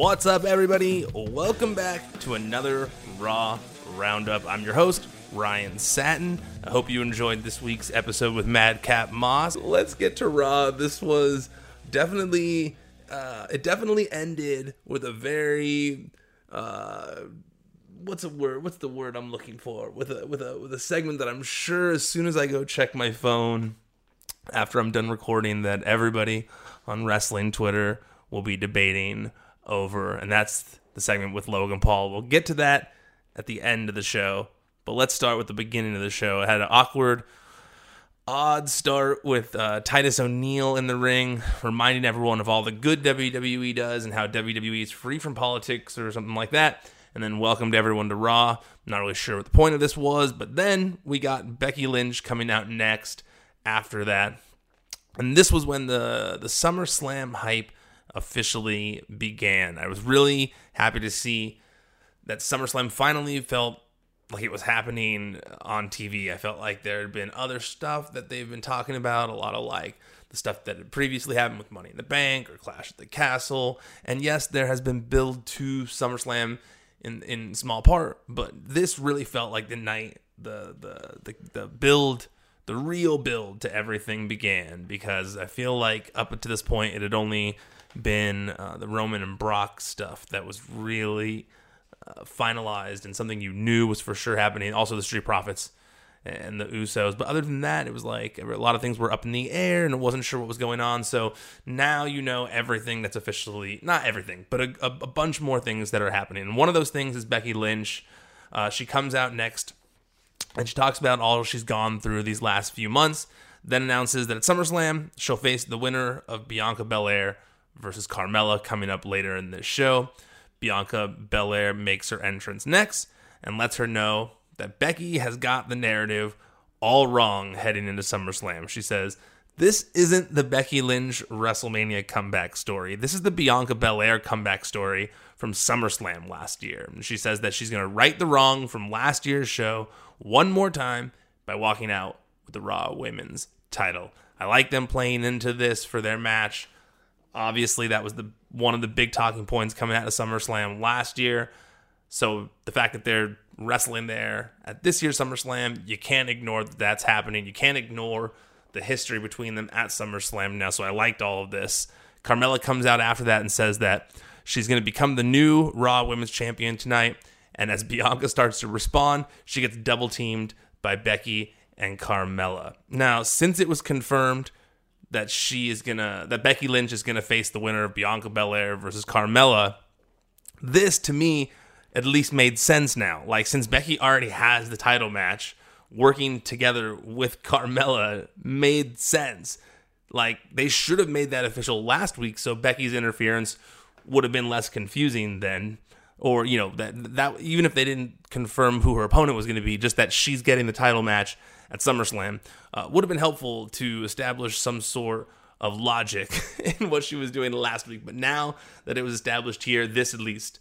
What's up, everybody? Welcome back to another Raw Roundup. I'm your host, Ryan Satin. I hope you enjoyed this week's episode with Madcap Moss. Let's get to Raw. This was definitely, it ended with a very, with a segment that I'm sure as soon as I go check my phone after I'm done recording that everybody on wrestling Twitter will be debating over, and that's the segment with Logan Paul. We'll get to that at the end of the show, but let's start with the beginning of the show. It had an awkward, odd start with Titus O'Neil in the ring, reminding everyone of all the good WWE does and how WWE is free from politics or something like that, and then welcomed everyone to Raw. I'm not really sure what the point of this was, but then we got Becky Lynch coming out next after that, and this was when the SummerSlam hype officially began. I was really happy to see that SummerSlam finally felt like it was happening on TV. I felt like there had been other stuff that they've been talking about, a lot of like the stuff that had previously happened with Money in the Bank or Clash at the Castle. And yes, there has been build to SummerSlam in small part, but this really felt like the night the build, the real build to everything began, because I feel like up to this point it had only been the Roman and Brock stuff that was really finalized and something you knew was for sure happening. Also the Street Profits and the Usos. But other than that, it was like a lot of things were up in the air and it wasn't sure what was going on. So now you know everything that's officially, not everything, but a bunch more things that are happening. And one of those things is Becky Lynch. She comes out next and she talks about all she's gone through these last few months, then announces that at SummerSlam, she'll face the winner of Bianca Belair versus Carmella coming up later in this show. Bianca Belair makes her entrance next and lets her know that Becky has got the narrative all wrong heading into SummerSlam. She says, "This isn't the Becky Lynch WrestleMania comeback story. This is the Bianca Belair comeback story from SummerSlam last year." And she says that she's going to right the wrong from last year's show one more time by walking out with the Raw Women's title. I like them playing into this for their match. Obviously, that was one of the big talking points coming out of SummerSlam last year. So the fact that they're wrestling there at this year's SummerSlam, you can't ignore that that's happening. You can't ignore the history between them at SummerSlam now. So I liked all of this. Carmella comes out after that and says that she's going to become the new Raw Women's Champion tonight. And as Bianca starts to respond, she gets double teamed by Becky and Carmella. Now, since it was confirmed that Becky Lynch is gonna face the winner of Bianca Belair versus Carmella, this to me at least made sense now. Like, since Becky already has the title match, working together with Carmella made sense. Like, they should have made that official last week, so Becky's interference would have been less confusing then. Or, you know, that even if they didn't confirm who her opponent was gonna be, just that she's getting the title match at SummerSlam, would have been helpful to establish some sort of logic in what she was doing last week. But now that it was established here, this at least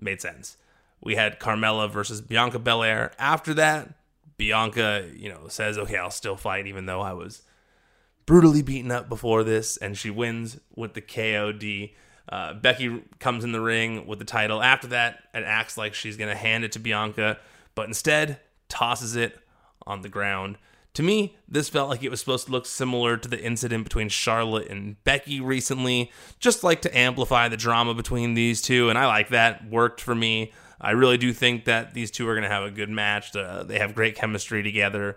made sense. We had Carmella versus Bianca Belair. After that, Bianca, you know, says, "Okay, I'll still fight, even though I was brutally beaten up before this," and she wins with the KOD. Becky comes in the ring with the title after that and acts like she's going to hand it to Bianca, but instead tosses it on the ground. To me, this felt like it was supposed to look similar to the incident between Charlotte and Becky recently, just like to amplify the drama between these two, and I like that. Worked for me. I really do think that these two are going to have a good match. They have great chemistry together.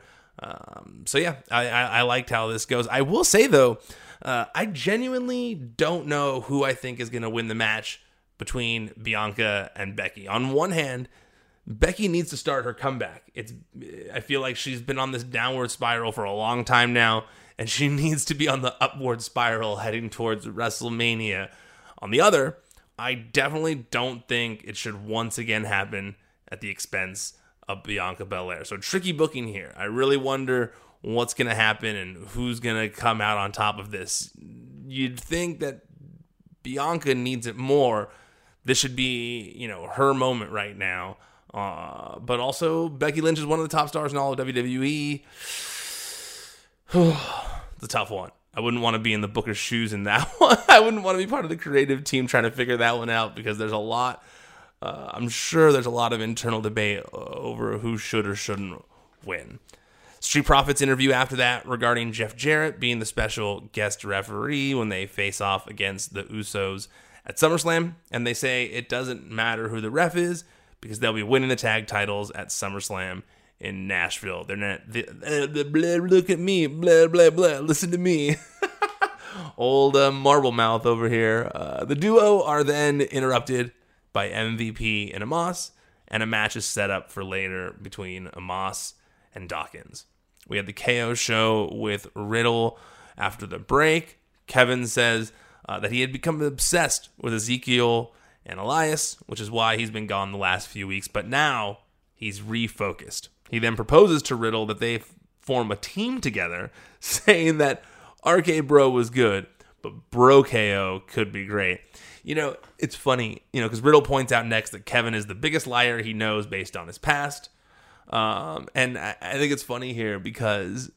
So yeah, I liked how this goes. I will say though, I genuinely don't know who I think is going to win the match between Bianca and Becky. On one hand, Becky needs to start her comeback. I feel like she's been on this downward spiral for a long time now, and she needs to be on the upward spiral heading towards WrestleMania. On the other, I definitely don't think it should once again happen at the expense of Bianca Belair. So tricky booking here. I really wonder what's going to happen and who's going to come out on top of this. You'd think that Bianca needs it more. This should be, you know, her moment right now. But also, Becky Lynch is one of the top stars in all of WWE. It's a tough one. I wouldn't want to be in the Booker's shoes in that one. I wouldn't want to be part of the creative team trying to figure that one out, because there's a lot, I'm sure there's a lot of internal debate over who should or shouldn't win. Street Profits interview after that regarding Jeff Jarrett being the special guest referee when they face off against the Usos at SummerSlam. And they say it doesn't matter who the ref is because they'll be winning the tag titles at SummerSlam in Nashville. They're not, look at me, blah, blah, blah, listen to me. Old marble mouth over here. The duo are then interrupted by MVP and Omos, and a match is set up for later between Omos and Dawkins. We had the KO show with Riddle after the break. Kevin says that he had become obsessed with Ezekiel and Elias, which is why he's been gone the last few weeks, but now he's refocused. He then proposes to Riddle that they form a team together, saying that RK-Bro was good, but Bro-KO could be great. You know, it's funny, you know, because Riddle points out next that Kevin is the biggest liar he knows based on his past. And I think it's funny here because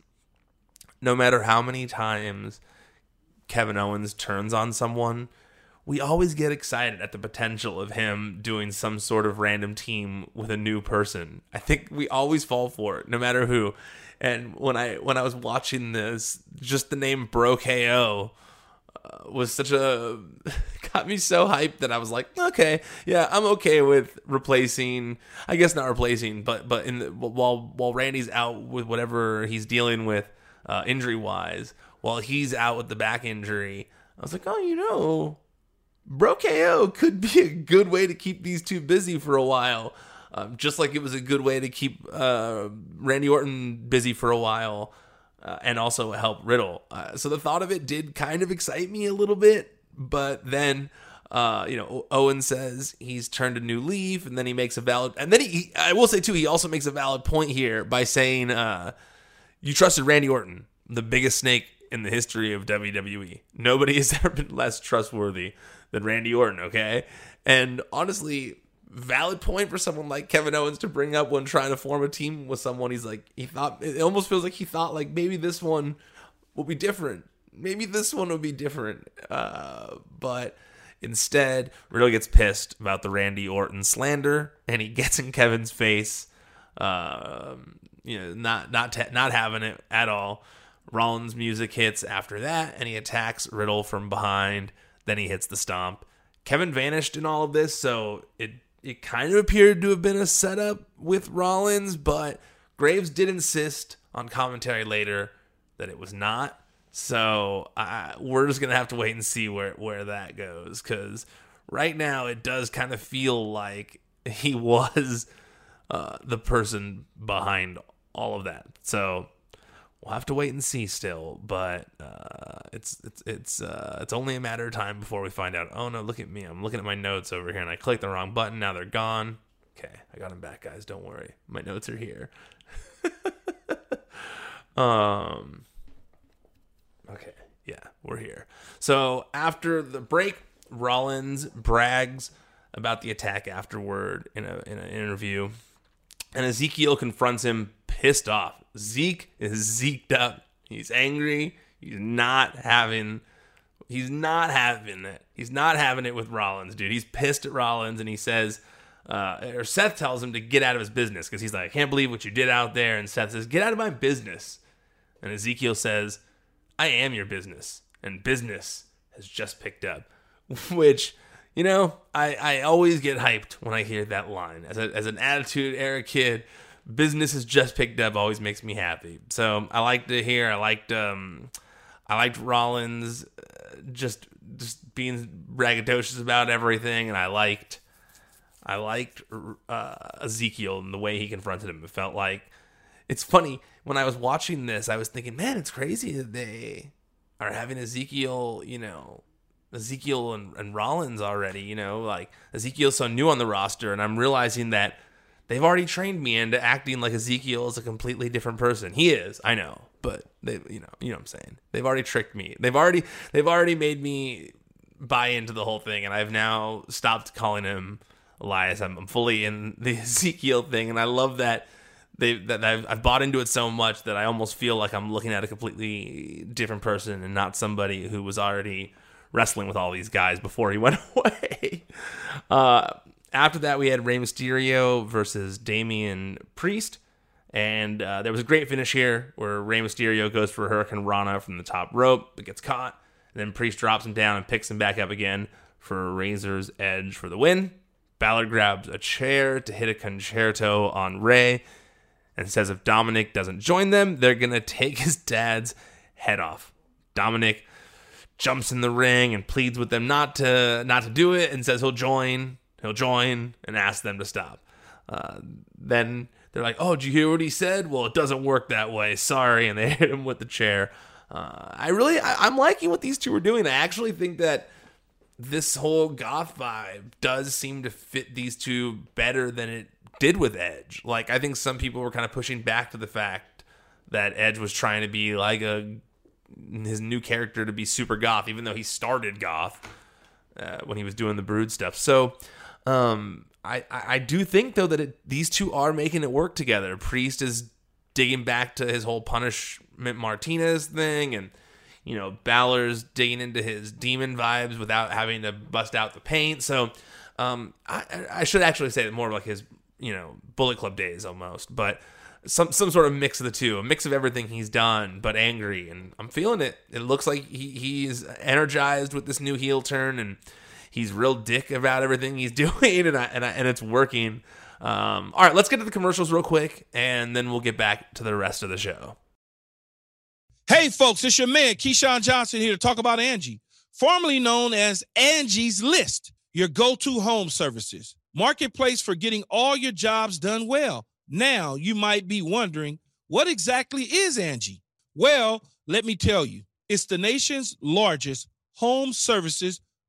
no matter how many times Kevin Owens turns on someone, we always get excited at the potential of him doing some sort of random team with a new person. I think we always fall for it, no matter who. And when I was watching this, just the name Bro-KO was such a... got me so hyped that I was like, okay, yeah, I'm okay with replacing... I guess not replacing, but in the, while Randy's out with whatever he's dealing with injury-wise, while he's out with the back injury, I was like, oh, you know... Bro-KO could be a good way to keep these two busy for a while, just like it was a good way to keep Randy Orton busy for a while, and also help Riddle. So the thought of it did kind of excite me a little bit, but then, you know, Owen says he's turned a new leaf, and then he makes a valid, and then he I will say too, he also makes a valid point here by saying, you trusted Randy Orton, the biggest snake in the history of WWE. Nobody has ever been less trustworthy than Randy Orton, okay? And honestly, valid point for someone like Kevin Owens to bring up when trying to form a team with someone. He's like, he thought, it almost feels like he thought, like, maybe this one will be different. Maybe this one will be different. But instead, Riddle gets pissed about the Randy Orton slander, and he gets in Kevin's face, you know, not having it at all. Rollins' music hits after that, and he attacks Riddle from behind. Then he hits the stomp. Kevin vanished in all of this, so it kind of appeared to have been a setup with Rollins, but Graves did insist on commentary later that it was not. So we're just going to have to wait and see where that goes, because right now it does kind of feel like he was the person behind all of that. So... we'll have to wait and see still, but it's only a matter of time before we find out. Oh, no, look at me. I'm looking at my notes over here, and I clicked the wrong button. Now they're gone. Okay, I got them back, guys. Don't worry. My notes are here. Okay, yeah, we're here. So after the break, Rollins brags about the attack afterward in an interview, and Ezekiel confronts him pissed off. Zeke is zeked up. He's angry. He's not having it. He's not having it with Rollins, dude. He's pissed at Rollins, and he says, or Seth tells him to get out of his business, because he's like, I can't believe what you did out there. And Seth says, get out of my business. And Ezekiel says, I am your business, and business has just picked up. Which, you know, I always get hyped when I hear that line. As an attitude era kid, business has just picked up always makes me happy. So I liked to hear. I liked Rollins just being braggadocious about everything, and I liked Ezekiel and the way he confronted him. It felt like, it's funny, when I was watching this, I was thinking, man, it's crazy that they are having Ezekiel, you know, Ezekiel and Rollins already. You know, like, Ezekiel's so new on the roster, and I'm realizing that they've already trained me into acting like Ezekiel is a completely different person. He is, I know, but they, you know what I'm saying. They've already tricked me. They've already made me buy into the whole thing, and I've now stopped calling him Elias. I'm fully in the Ezekiel thing, and I love that I've bought into it so much that I almost feel like I'm looking at a completely different person and not somebody who was already wrestling with all these guys before he went away. After that, we had Rey Mysterio versus Damian Priest. And there was a great finish here where Rey Mysterio goes for a Hurricane Rana from the top rope, but gets caught. And then Priest drops him down and picks him back up again for a Razor's Edge for the win. Balor grabs a chair to hit a concerto on Rey and says if Dominic doesn't join them, they're going to take his dad's head off. Dominic jumps in the ring and pleads with them not to do it and says he'll join and asks them to stop. Then they're like, oh, did you hear what he said? Well, it doesn't work that way. Sorry. And they hit him with the chair. I'm liking what these two are doing. I actually think that this whole goth vibe does seem to fit these two better than it did with Edge. Like, I think some people were kind of pushing back to the fact that Edge was trying to be like his new character to be super goth, even though he started goth when he was doing the Brood stuff. So I do think, though, that these two are making it work together. Priest is digging back to his whole Punishment Martinez thing, and Balor's digging into his demon vibes without having to bust out the paint. So I should actually say that more of like his Bullet Club days almost, but some sort of mix of the two, a mix of everything he's done, but angry. And I'm feeling it. It looks like he's energized with this new heel turn, and he's real dick about everything he's doing, and it's working. All right, let's get to the commercials real quick, and then we'll get back to the rest of the show. Hey, folks, it's your man, Keyshawn Johnson, here to talk about Angie, formerly known as Angie's List, your go-to home services marketplace for getting all your jobs done well. Now, you might be wondering, what exactly is Angie? Well, let me tell you, it's the nation's largest home services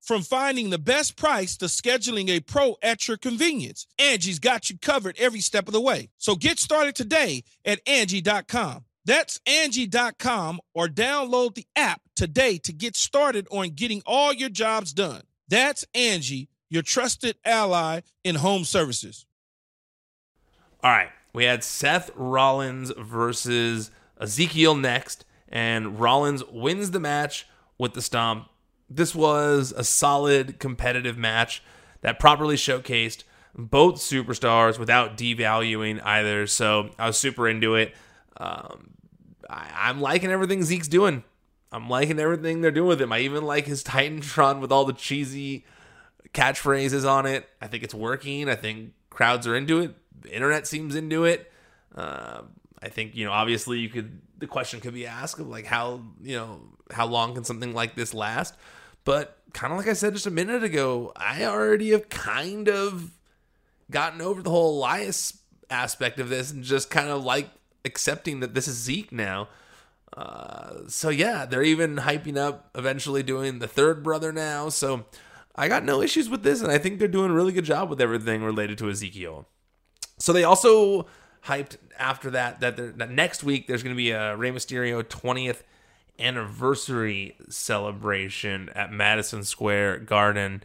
From finding the best price to scheduling a pro at your convenience, Angie's got you covered every step of the way. So get started today at Angie.com. That's Angie.com, or download the app today to get started on getting all your jobs done. That's Angie, your trusted ally in home services. All right, we had Seth Rollins versus Ezekiel next, and Rollins wins the match with the stomp. This was a solid competitive match that properly showcased both superstars without devaluing either, so I was super into it. I'm liking everything Zeke's doing. I'm liking everything they're doing with him. I even like his Titantron with all the cheesy catchphrases on it. I think it's working. I think crowds are into it. The internet seems into it. I think, obviously the question could be asked of like how long can something like this last? But kind of like I said just a minute ago, I already have kind of gotten over the whole Elias aspect of this and just kind of like accepting that this is Zeke now. So yeah, they're even hyping up eventually doing the third brother now. So I got no issues with this, and I think they're doing a really good job with everything related to Ezekiel. So they also hyped after that next week there's going to be a Rey Mysterio 20th anniversary celebration at Madison Square Garden,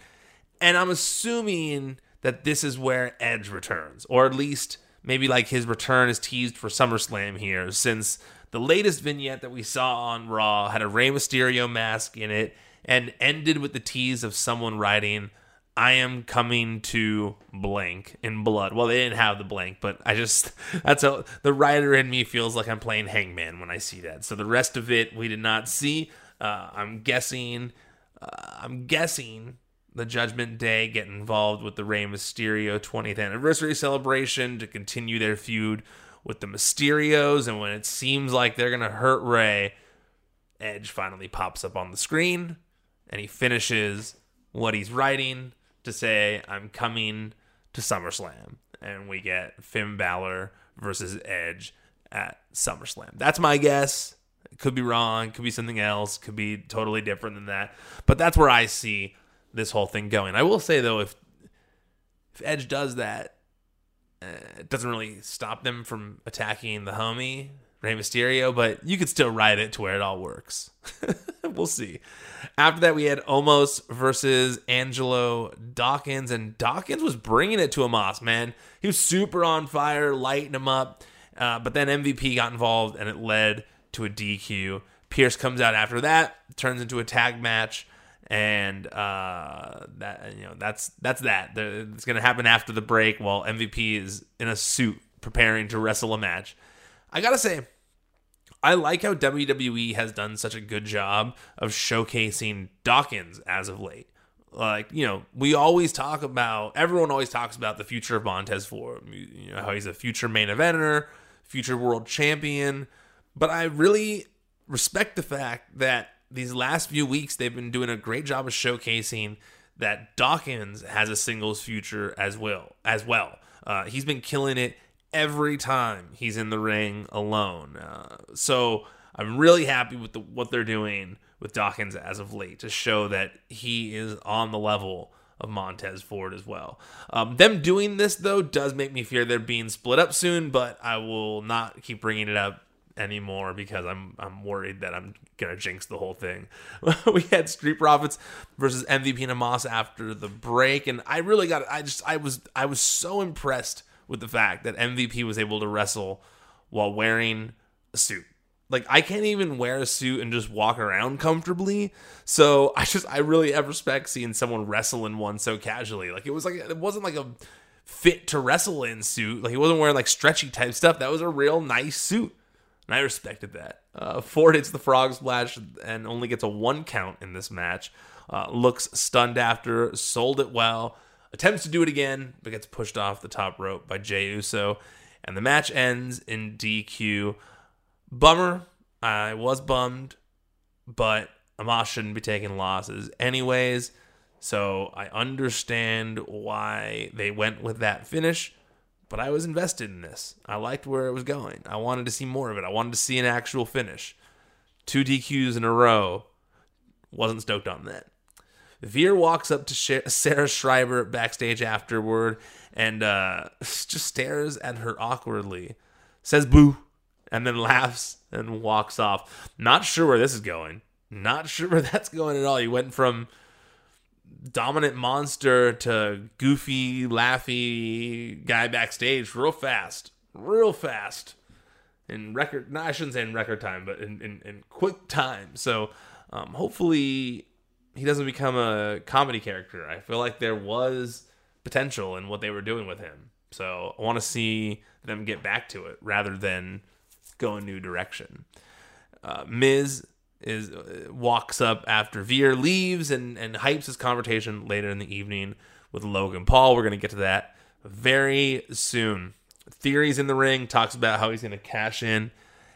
and I'm assuming that this is where Edge returns, or at least maybe like his return is teased for SummerSlam here, since the latest vignette that we saw on Raw had a Rey Mysterio mask in it and ended with the tease of someone writing, "I am coming to blank" in blood. Well, they didn't have the blank, but that's how the writer in me feels like I'm playing Hangman when I see that. So the rest of it we did not see. I'm guessing I'm guessing the Judgment Day get involved with the Rey Mysterio 20th anniversary celebration to continue their feud with the Mysterios. And when it seems like they're going to hurt Rey, Edge finally pops up on the screen and he finishes what he's writing to say, I'm coming to SummerSlam. And we get Finn Balor versus Edge at SummerSlam. That's my guess. It could be wrong. Could be something else. Could be totally different than that. But that's where I see this whole thing going. I will say, though, if Edge does that, it doesn't really stop them from attacking the homie, Rey Mysterio, but you could still ride it to where it all works. We'll see. After that, we had Omos versus Angelo Dawkins, and Dawkins was bringing it to Omos, man. He was super on fire, lighting him up, but then MVP got involved, and it led to a DQ. Pierce comes out after that, turns into a tag match, and that's that. It's going to happen after the break while MVP is in a suit preparing to wrestle a match. I got to say, I like how WWE has done such a good job of showcasing Dawkins as of late. Like, you know, everyone always talks about the future of Montez Ford, you know, how he's a future main eventer, future world champion. But I really respect the fact that these last few weeks they've been doing a great job of showcasing that Dawkins has a singles future as well. He's been killing it every time he's in the ring alone. So I'm really happy with what they're doing with Dawkins as of late to show that he is on the level of Montez Ford as well. Them doing this, though, does make me fear they're being split up soon, but I will not keep bringing it up anymore because I'm worried that I'm going to jinx the whole thing. We had Street Profits versus MVP and Omos after the break, and I really I was so impressed with the fact that MVP was able to wrestle while wearing a suit. Like, I can't even wear a suit and just walk around comfortably. So I really have respect seeing someone wrestle in one so casually. Like, it wasn't like a fit to wrestle in suit. Like, he wasn't wearing like stretchy type stuff. That was a real nice suit. And I respected that. Ford hits the frog splash and only gets a 1 count in this match. Looks stunned after, sold it well. Attempts to do it again, but gets pushed off the top rope by Jey Uso. And the match ends in DQ. Bummer. I was bummed. But Omos shouldn't be taking losses anyways. So I understand why they went with that finish. But I was invested in this. I liked where it was going. I wanted to see more of it. I wanted to see an actual finish. 2 DQs in a row. Wasn't stoked on that. Veer walks up to Sarah Schreiber backstage afterward and just stares at her awkwardly, says boo, and then laughs and walks off. Not sure where this is going. Not sure where that's going at all. You went from dominant monster to goofy, laughy guy backstage real fast. I shouldn't say in record time, but in quick time. So hopefully he doesn't become a comedy character. I feel like there was potential in what they were doing with him. So I want to see them get back to it rather than go a new direction. Miz walks up after Veer leaves and hypes his confrontation later in the evening with Logan Paul. We're going to get to that very soon. Theory's in the ring, talks about how he's going to cash in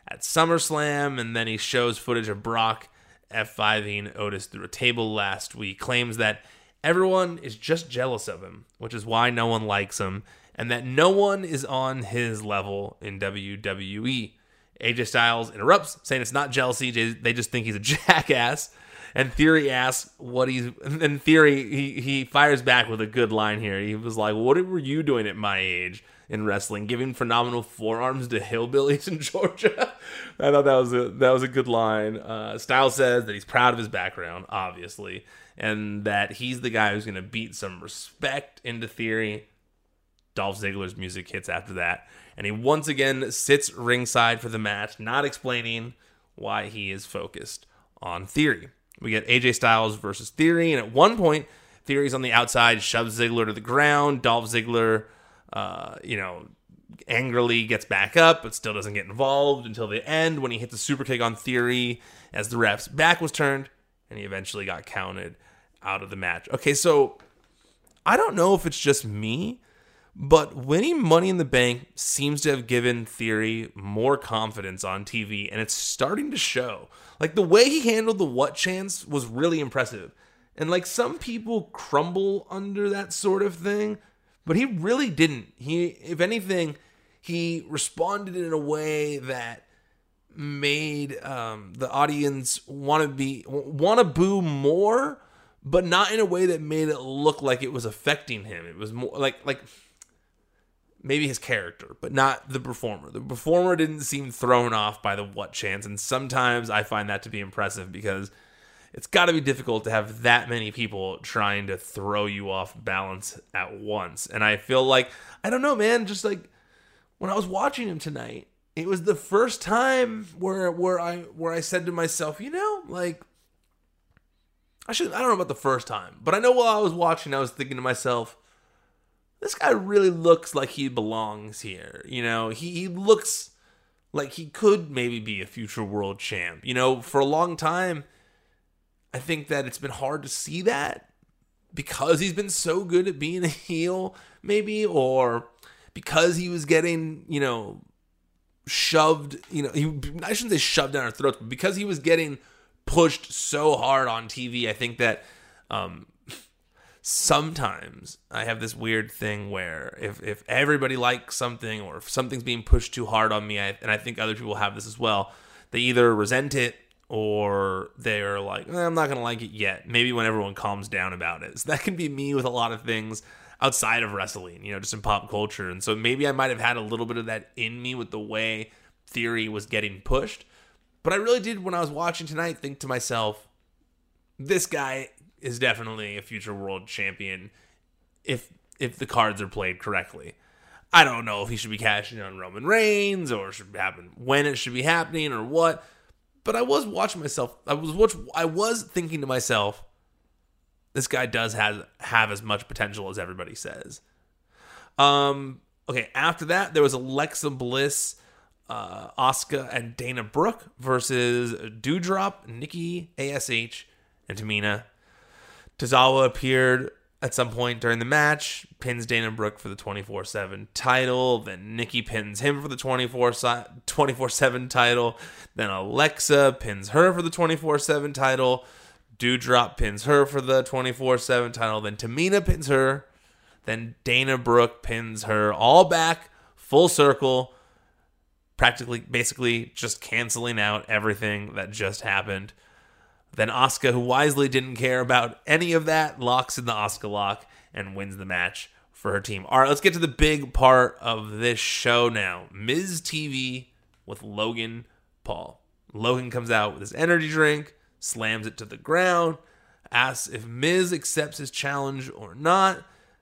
at SummerSlam, and then he shows footage of Brock F5ing Otis through a table last week, claims that everyone is just jealous of him, which is why no one likes him, and that no one is on his level in WWE. AJ Styles interrupts, saying it's not jealousy, they just think he's a jackass, and Theory asks what he's... And Theory, he fires back with a good line here. He was like, what were you doing at my age in wrestling, giving phenomenal forearms to hillbillies in Georgia? I thought that was a good line. Styles says that he's proud of his background, obviously, and that he's the guy who's going to beat some respect into Theory. Dolph Ziggler's music hits after that, and he once again sits ringside for the match, not explaining why he is focused on Theory. We get AJ Styles versus Theory, and at one point, Theory's on the outside, shoves Ziggler to the ground. Dolph Ziggler, angrily gets back up, but still doesn't get involved until the end when he hits a super kick on Theory as the ref's back was turned, and he eventually got counted out of the match. Okay, so I don't know if it's just me, but winning Money in the Bank seems to have given Theory more confidence on TV, and it's starting to show. Like, the way he handled the what chance was really impressive. And, like, some people crumble under that sort of thing, but he really didn't. He, if anything, he responded in a way that made the audience want to boo more, but not in a way that made it look like it was affecting him. It was more like maybe his character, but not the performer. The performer didn't seem thrown off by the what chance, and sometimes I find that to be impressive because it's got to be difficult to have that many people trying to throw you off balance at once. And I feel like, I don't know, man, just like when I was watching him tonight, it was the first time where I said to myself, you know, like, I don't know about the first time, but I know while I was watching, I was thinking to myself, this guy really looks like he belongs here. You know, he looks like he could maybe be a future world champ. You know, for a long time, I think that it's been hard to see that because he's been so good at being a heel, maybe, or because he was getting, you know, shoved, you know, I shouldn't say shoved down our throats, but because he was getting pushed so hard on TV, I think that sometimes I have this weird thing where if everybody likes something or if something's being pushed too hard on me, and I think other people have this as well, they either resent it or they're like, I'm not going to like it yet. Maybe when everyone calms down about it. So that can be me with a lot of things outside of wrestling, you know, just in pop culture. And so maybe I might have had a little bit of that in me with the way Theory was getting pushed. But I really did, when I was watching tonight, think to myself, this guy is definitely a future world champion if the cards are played correctly. I don't know if he should be cashing on Roman Reigns or should happen when it should be happening or what. But I was watching myself. I was thinking to myself, this guy does have as much potential as everybody says. Okay, after that, there was Alexa Bliss, Asuka, and Dana Brooke versus Doudrop, Nikki, ASH, and Tamina. Tozawa appeared at some point during the match, pins Dana Brooke for the 24/7 title, then Nikki pins him for the 24/7 title, then Alexa pins her for the 24/7 title, Doudrop pins her for the 24/7 title, then Tamina pins her, then Dana Brooke pins her, all back, full circle, basically just canceling out everything that just happened. Then Asuka, who wisely didn't care about any of that, locks in the Asuka lock and wins the match for her team. All right, let's get to the big part of this show now. Miz TV with Logan Paul. Logan comes out with his energy drink, slams it to the ground, asks if Miz accepts his challenge or not.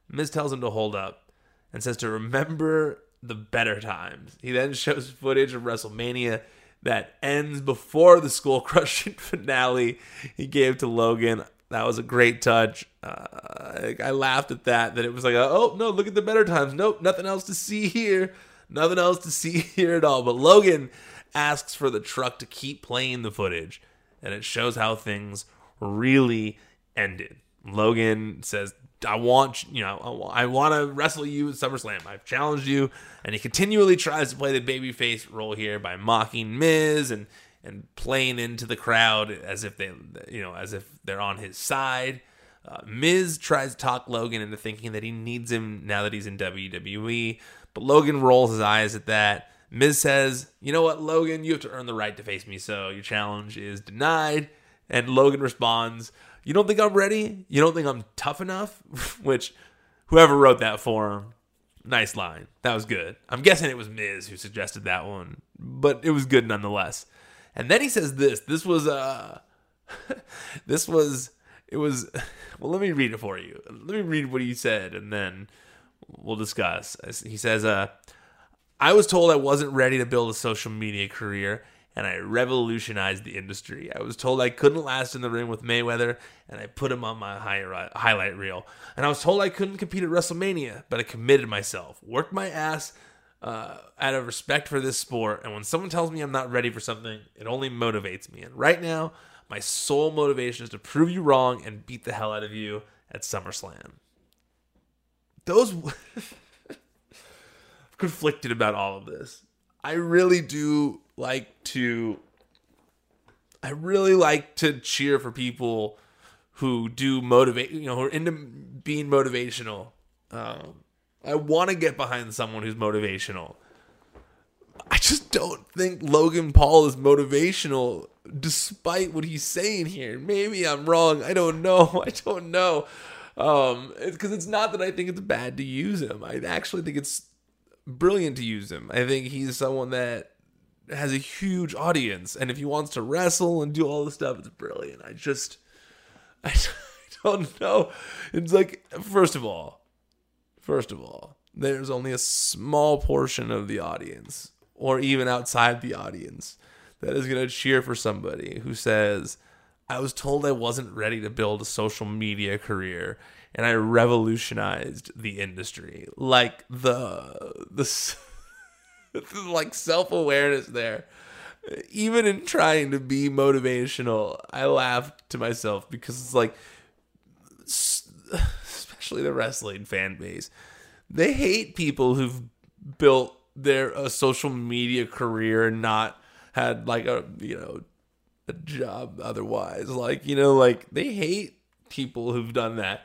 Miz tells him to hold up and says to remember the better times. He then shows footage of WrestleMania that ends before the skull-crushing finale he gave to Logan. That was a great touch. I laughed at that it was like, oh, no, look at the better times. Nope, nothing else to see here. Nothing else to see here at all. But Logan asks for the truck to keep playing the footage, and it shows how things really ended. Logan says, I want to wrestle you at SummerSlam. I've challenged you. And he continually tries to play the babyface role here by mocking Miz and playing into the crowd as if they're on his side. Miz tries to talk Logan into thinking that he needs him now that he's in WWE, but Logan rolls his eyes at that. Miz says, you know what, Logan, you have to earn the right to face me, so your challenge is denied. And Logan responds, you don't think I'm ready? You don't think I'm tough enough? Which, whoever wrote that for him, nice line. That was good. I'm guessing it was Miz who suggested that one, but it was good nonetheless. And then he says this. Well, let me read it for you. Let me read what he said, and then we'll discuss. He says, I was told I wasn't ready to build a social media career, and I revolutionized the industry. I was told I couldn't last in the ring with Mayweather, and I put him on my highlight reel. And I was told I couldn't compete at WrestleMania, but I committed myself, worked my ass out of respect for this sport. And when someone tells me I'm not ready for something, it only motivates me. And right now, My sole motivation is to prove you wrong and beat the hell out of you at SummerSlam. Those... conflicted about all of this. I really like to cheer for people who do motivate, you know, who are into being motivational. I want to get behind someone who's motivational. I just don't think Logan Paul is motivational despite what he's saying here. Maybe I'm wrong. I don't know. Because it's not that I think it's bad to use him. I actually think it's brilliant to use him. I think he's someone that has a huge audience, and if he wants to wrestle and do all this stuff, it's brilliant. I don't know. It's like, first of all, there's only a small portion of the audience, or even outside the audience, that is going to cheer for somebody who says, I was told I wasn't ready to build a social media career, and I revolutionized the industry. Like the self-awareness there. Even in trying to be motivational, I laughed to myself because it's like, especially the wrestling fan base, they hate people who've built their social media career and not had like a job otherwise. Like, you know, like they hate people who've done that.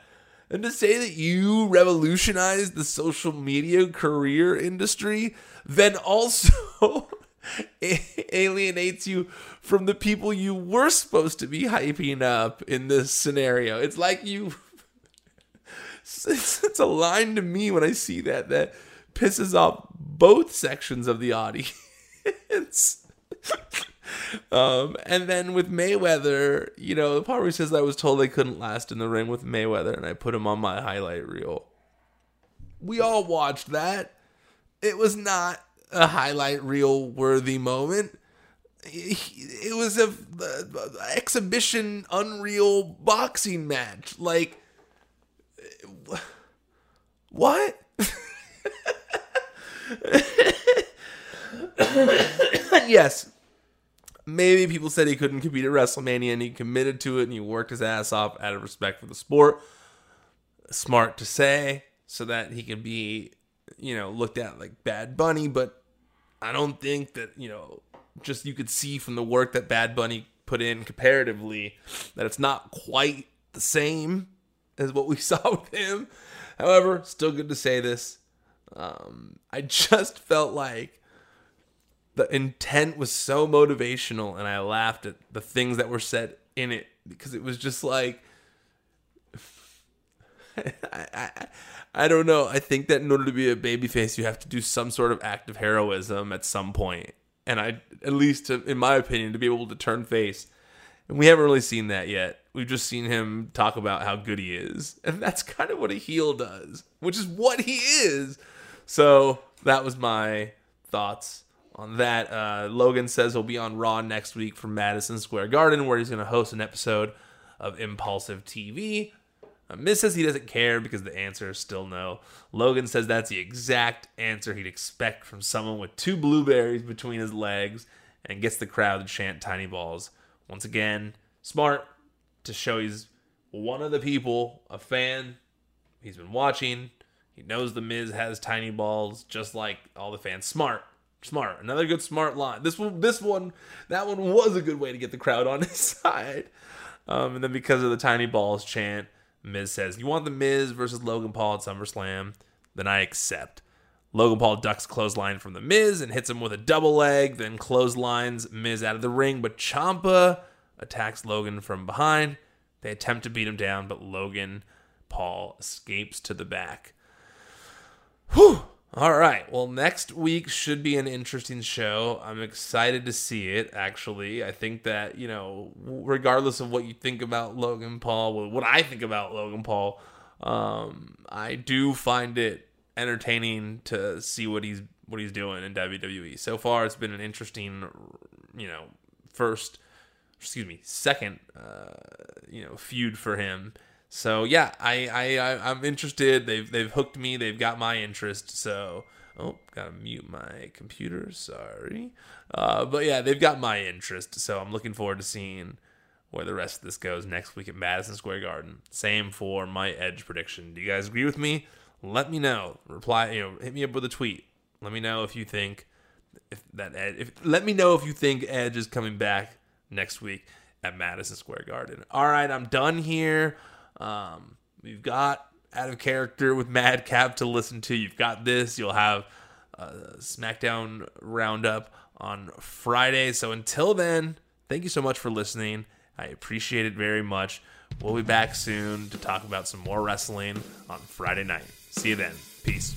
And to say that you revolutionized the social media career industry then also alienates you from the people you were supposed to be hyping up in this scenario. It's like you... It's a line to me when I see that pisses off both sections of the audience. And then with Mayweather, you know, the part where he says I was told I couldn't last in the ring with Mayweather and I put him on my highlight reel. We all watched that. It was not a highlight reel worthy moment. It was an exhibition unreal boxing match. Like, what? Yes. Maybe people said he couldn't compete at WrestleMania, and he committed to it, and he worked his ass off out of respect for the sport. Smart to say, so that he could be, you know, looked at like Bad Bunny, but I don't think that, you know, just you could see from the work that Bad Bunny put in comparatively that it's not quite the same as what we saw with him. However, still good to say this. I just felt like the intent was so motivational, and I laughed at the things that were said in it because it was just like, I don't know. I think that in order to be a babyface, you have to do some sort of act of heroism at some point. And in my opinion, to be able to turn face. And we haven't really seen that yet. We've just seen him talk about how good he is. And that's kind of what a heel does, which is what he is. So that was my thoughts on that. Logan says he'll be on Raw next week from Madison Square Garden, where he's going to host an episode of Impulsive TV. Miz says he doesn't care because the answer is still no. Logan says that's the exact answer he'd expect from someone with two blueberries between his legs, and gets the crowd to chant Tiny Balls. Once again, smart to show he's one of the people, a fan. He's been watching. He knows the Miz has tiny balls, just like all the fans. Smart. Another good smart line. That one was a good way to get the crowd on his side. And then because of the tiny balls chant, Miz says, you want the Miz versus Logan Paul at SummerSlam? Then I accept. Logan Paul ducks clothesline from the Miz and hits him with a double leg, then clotheslines Miz out of the ring, but Ciampa attacks Logan from behind. They attempt to beat him down, but Logan Paul escapes to the back. Whew! All right, well, next week should be an interesting show. I'm excited to see it, actually. I think that, you know, regardless of what you think about Logan Paul, what I think about Logan Paul, I do find it entertaining to see what he's doing in WWE. So far, it's been an interesting, you know, second, you know, feud for him. So yeah, I'm interested. They've hooked me. They've got my interest. So gotta mute my computer. Sorry, but yeah, they've got my interest. So I'm looking forward to seeing where the rest of this goes next week at Madison Square Garden. Same for my Edge prediction. Do you guys agree with me? Let me know. Reply, hit me up with a tweet. Let me know if you think let me know if you think Edge is coming back next week at Madison Square Garden. All right, I'm done here. We've got Out of Character with Madcap to listen to. You've got this. You'll have SmackDown Roundup on Friday. So until then, thank you so much for listening. I appreciate it very much. We'll be back soon to talk about some more wrestling on Friday night. See you then. Peace.